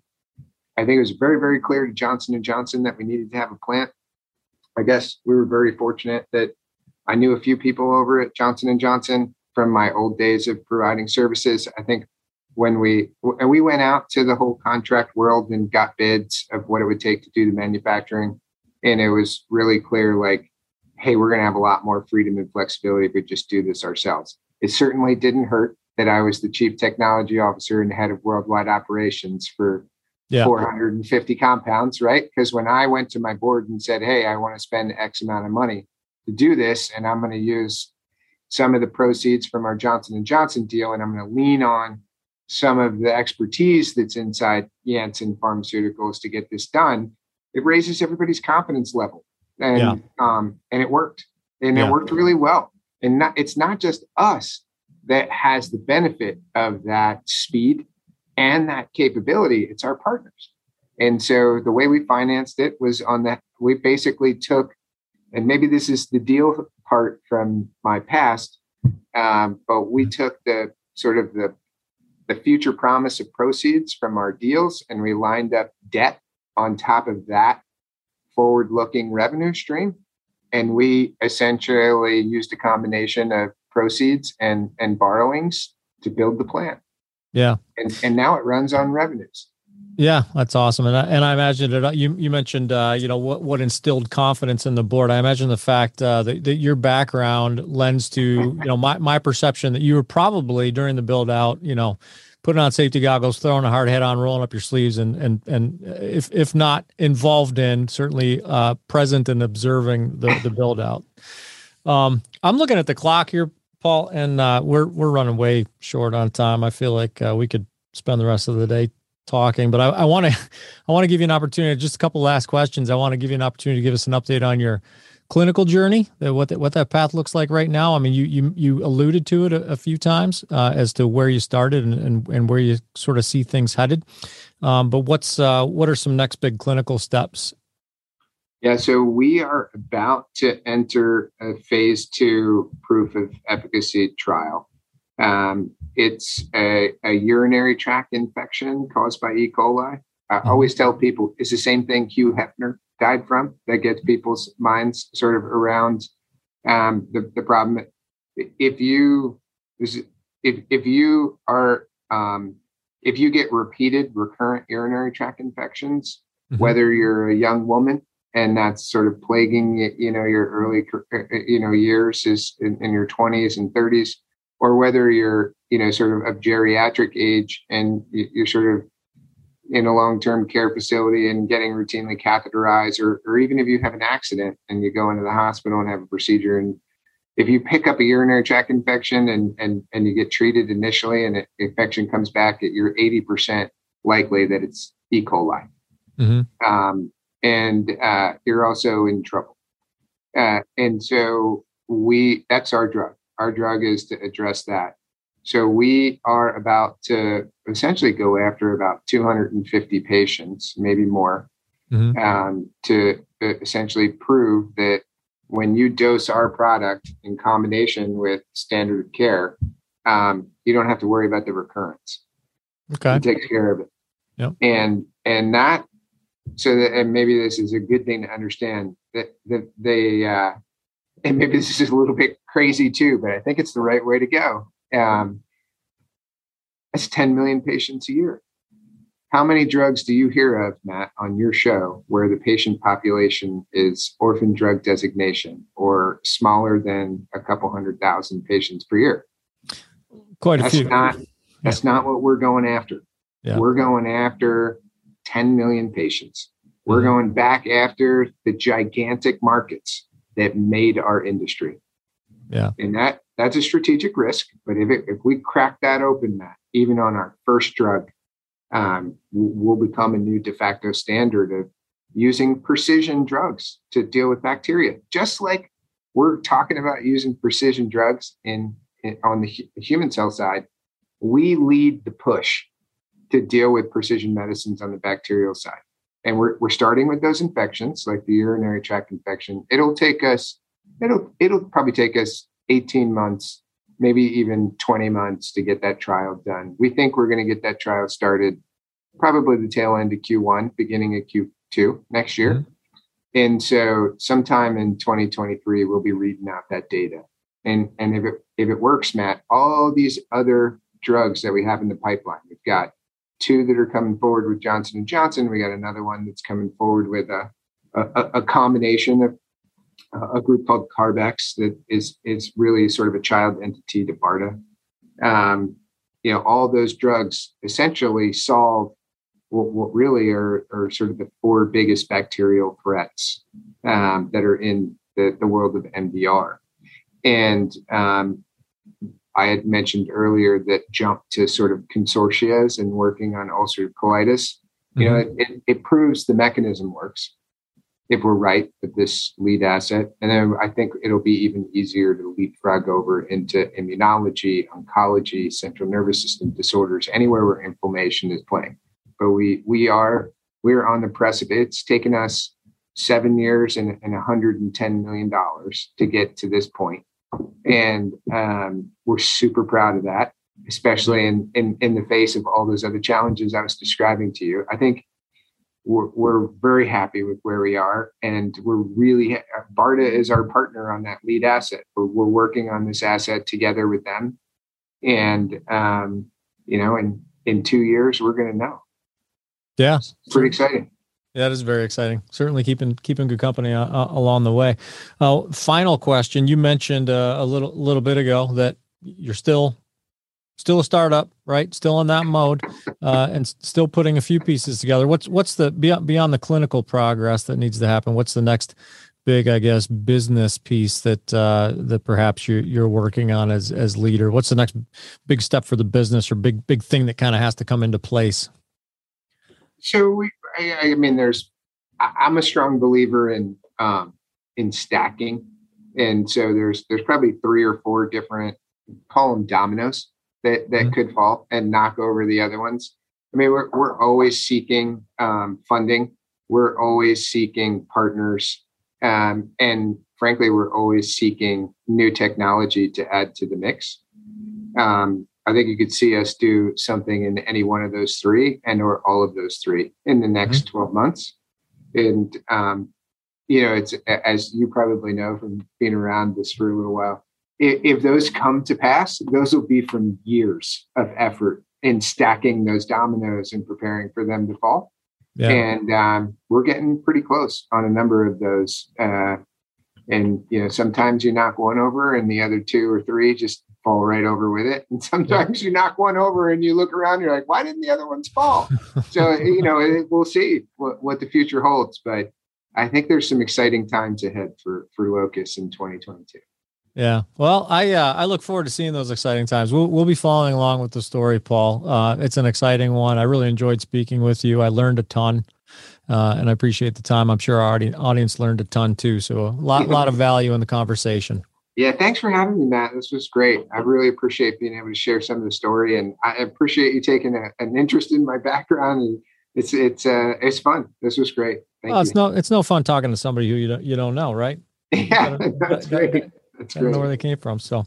I think it was very, very clear to Johnson and Johnson that we needed to have a plant. I guess we were very fortunate that I knew a few people over at Johnson and Johnson from my old days of providing services. I think when we and we went out to the whole contract world and got bids of what it would take to do the manufacturing. And it was really clear, like, hey, we're going to have a lot more freedom and flexibility if we just do this ourselves. It certainly didn't hurt that I was the chief technology officer and head of worldwide operations for Yeah. four hundred fifty compounds, right? Because when I went to my board and said, hey, I want to spend X amount of money to do this, and I'm going to use some of the proceeds from our Johnson and Johnson deal, and I'm going to lean on some of the expertise that's inside Janssen Pharmaceuticals to get this done, it raises everybody's confidence level. And yeah. um, and it worked. And yeah. it worked really well. And not, it's not just us that has the benefit of that speed and that capability, it's our partners. And so the way we financed it was on that, we basically took, and maybe this is the deal part from my past, um, but we took the sort of the, the future promise of proceeds from our deals, and we lined up debt on top of that forward-looking revenue stream. And we essentially used a combination of proceeds and, and borrowings to build the plant. Yeah. And and now it runs on revenues. Yeah, that's awesome. And I, and I imagine it, you, you mentioned, uh, you know, what, what instilled confidence in the board. I imagine the fact uh, that, that your background lends to, you know, my, my perception that you were probably during the build out, you know, putting on safety goggles, throwing a hard hat on, rolling up your sleeves and, and, and if, if not involved in, certainly uh, present and observing the, the build out. Um, I'm looking at the clock here, Paul, and uh, we're we're running way short on time. I feel like uh, we could spend the rest of the day talking, but I want to I want to give you an opportunity. Just a couple last questions. I want to give you an opportunity to give us an update on your clinical journey, what that, what that path looks like right now. I mean, you you you alluded to it a, a few times uh, as to where you started and, and and where you sort of see things headed. Um, but what's uh, what are some next big clinical steps? Yeah, so we are about to enter a phase two proof of efficacy trial. Um, it's a, a urinary tract infection caused by E. coli. I always tell people it's the same thing Hugh Hefner died from that gets people's minds sort of around um, the, the problem. If you if if you are um, if you get repeated recurrent urinary tract infections, mm-hmm. whether you're a young woman and that's sort of plaguing, you know, your early, you know, years is in, in your twenties and thirties, or whether you're, you know, sort of of geriatric age and you're sort of in a long-term care facility and getting routinely catheterized, or, or even if you have an accident and you go into the hospital and have a procedure. And if you pick up a urinary tract infection and, and, and you get treated initially and the infection comes back, at you're eighty percent likely that it's E. coli. Mm-hmm. Um, and uh, you're also in trouble. Uh, and so we, that's our drug. Our drug is to address that. So we are about to essentially go after about two hundred fifty patients, maybe more, mm-hmm. um, to essentially prove that when you dose our product in combination with standard of care, um, you don't have to worry about the recurrence. Okay. It takes care of it. Yep. And, and that, so that, and maybe this is a good thing to understand that, that they, uh, and maybe this is a little bit crazy too, but I think it's the right way to go. Um, that's ten million patients a year. How many drugs do you hear of, Matt, on your show where the patient population is orphan drug designation or smaller than a couple hundred thousand patients per year? Quite a that's few. Not, that's yeah. not what we're going after. Yeah. We're going after ten million patients. We're mm-hmm. going back after the gigantic markets that made our industry. Yeah. And that, that's a strategic risk, but if it, if we crack that open, Matt, even on our first drug, um, we'll become a new de facto standard of using precision drugs to deal with bacteria. Just like we're talking about using precision drugs in, in on the hu- human cell side, we lead the push to deal with precision medicines on the bacterial side. And we're we're starting with those infections, like the urinary tract infection. It'll take us, it'll it'll probably take us eighteen months, maybe even twenty months to get that trial done. We think we're going to get that trial started probably the tail end of Q one, beginning of Q two next year. Mm-hmm. And so sometime in twenty twenty-three, we'll be reading out that data. And and if it if it works, Matt, all these other drugs that we have in the pipeline, we've got two that are coming forward with Johnson and Johnson. We got another one that's coming forward with a, a, a combination of a group called Carbex that is is really sort of a child entity to BARDA. Um, you know, all those drugs essentially solve what, what really are, are sort of the four biggest bacterial threats um, that are in the, the world of M D R. And um, I had mentioned earlier that jump to sort of consortias and working on ulcerative colitis. You mm-hmm. know, it, it proves the mechanism works if we're right with this lead asset. And then I think it'll be even easier to leapfrog over into immunology, oncology, central nervous system disorders, anywhere where inflammation is playing. But we we are we're on the precipice. It's taken us seven years and, and one hundred ten million dollars to get to this point. And um, we're super proud of that, especially in, in, in the face of all those other challenges I was describing to you. I think we're, we're very happy with where we are. And we're really, BARDA is our partner on that lead asset. We're, we're working on this asset together with them. And, um, you know, in, in two years, we're going to know. Yeah. It's pretty exciting. Yeah, that is very exciting. Certainly keeping keeping good company uh, along the way. Uh, final question: you mentioned uh, a little little bit ago that you're still still a startup, right? Still in that mode, uh, and still putting a few pieces together. What's what's the beyond, beyond the clinical progress that needs to happen? What's the next big, I guess, business piece that uh, that perhaps you're you're working on as as leader? What's the next big step for the business, or big big thing that kind of has to come into place? So we, I, I mean, there's, I, I'm a strong believer in, um, in stacking. And so there's, there's probably three or four different, call them dominoes that, that mm-hmm. could fall and knock over the other ones. I mean, we're, we're always seeking, um, funding. We're always seeking partners. Um, and frankly, we're always seeking new technology to add to the mix. Um, I think you could see us do something in any one of those three and or all of those three in the next mm-hmm. twelve months. And, um, you know, it's, as you probably know from being around this for a little while, if, if those come to pass, those will be from years of effort in stacking those dominoes and preparing for them to fall. Yeah. And um, we're getting pretty close on a number of those. Uh, and, you know, sometimes you knock one over and the other two or three just fall right over with it. And sometimes yeah. you knock one over and you look around, you're like, why didn't the other ones fall? So, you know, it, we'll see what, what the future holds. But I think there's some exciting times ahead for, for Locus in twenty twenty-two. Yeah. Well, I uh, I look forward to seeing those exciting times. We'll we'll be following along with the story, Paul. Uh, it's an exciting one. I really enjoyed speaking with you. I learned a ton, uh, and I appreciate the time. I'm sure our audience learned a ton too. So a lot lot of value in the conversation. Yeah. Thanks for having me, Matt. This was great. I really appreciate being able to share some of the story, and I appreciate you taking a, an interest in my background. And it's it's uh, it's fun. This was great. Thank oh, it's you. no it's no fun talking to somebody who you don't, you don't know, right? Yeah, that's great. I don't know where they came from. So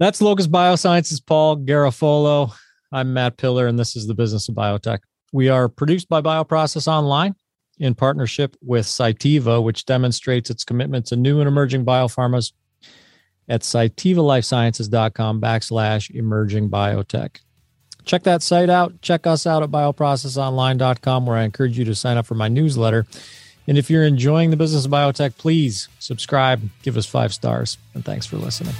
that's Locus Biosciences, Paul Garofolo. I'm Matt Piller, and this is the Business of Biotech. We are produced by Bioprocess Online in partnership with Cytiva, which demonstrates its commitment to new and emerging biopharmas at cytiva life sciences dot com backslash emerging biotech. Check that site out. Check us out at bioprocess online dot com, where I encourage you to sign up for my newsletter. And if you're enjoying the Business of Biotech, please subscribe, give us five stars, and thanks for listening.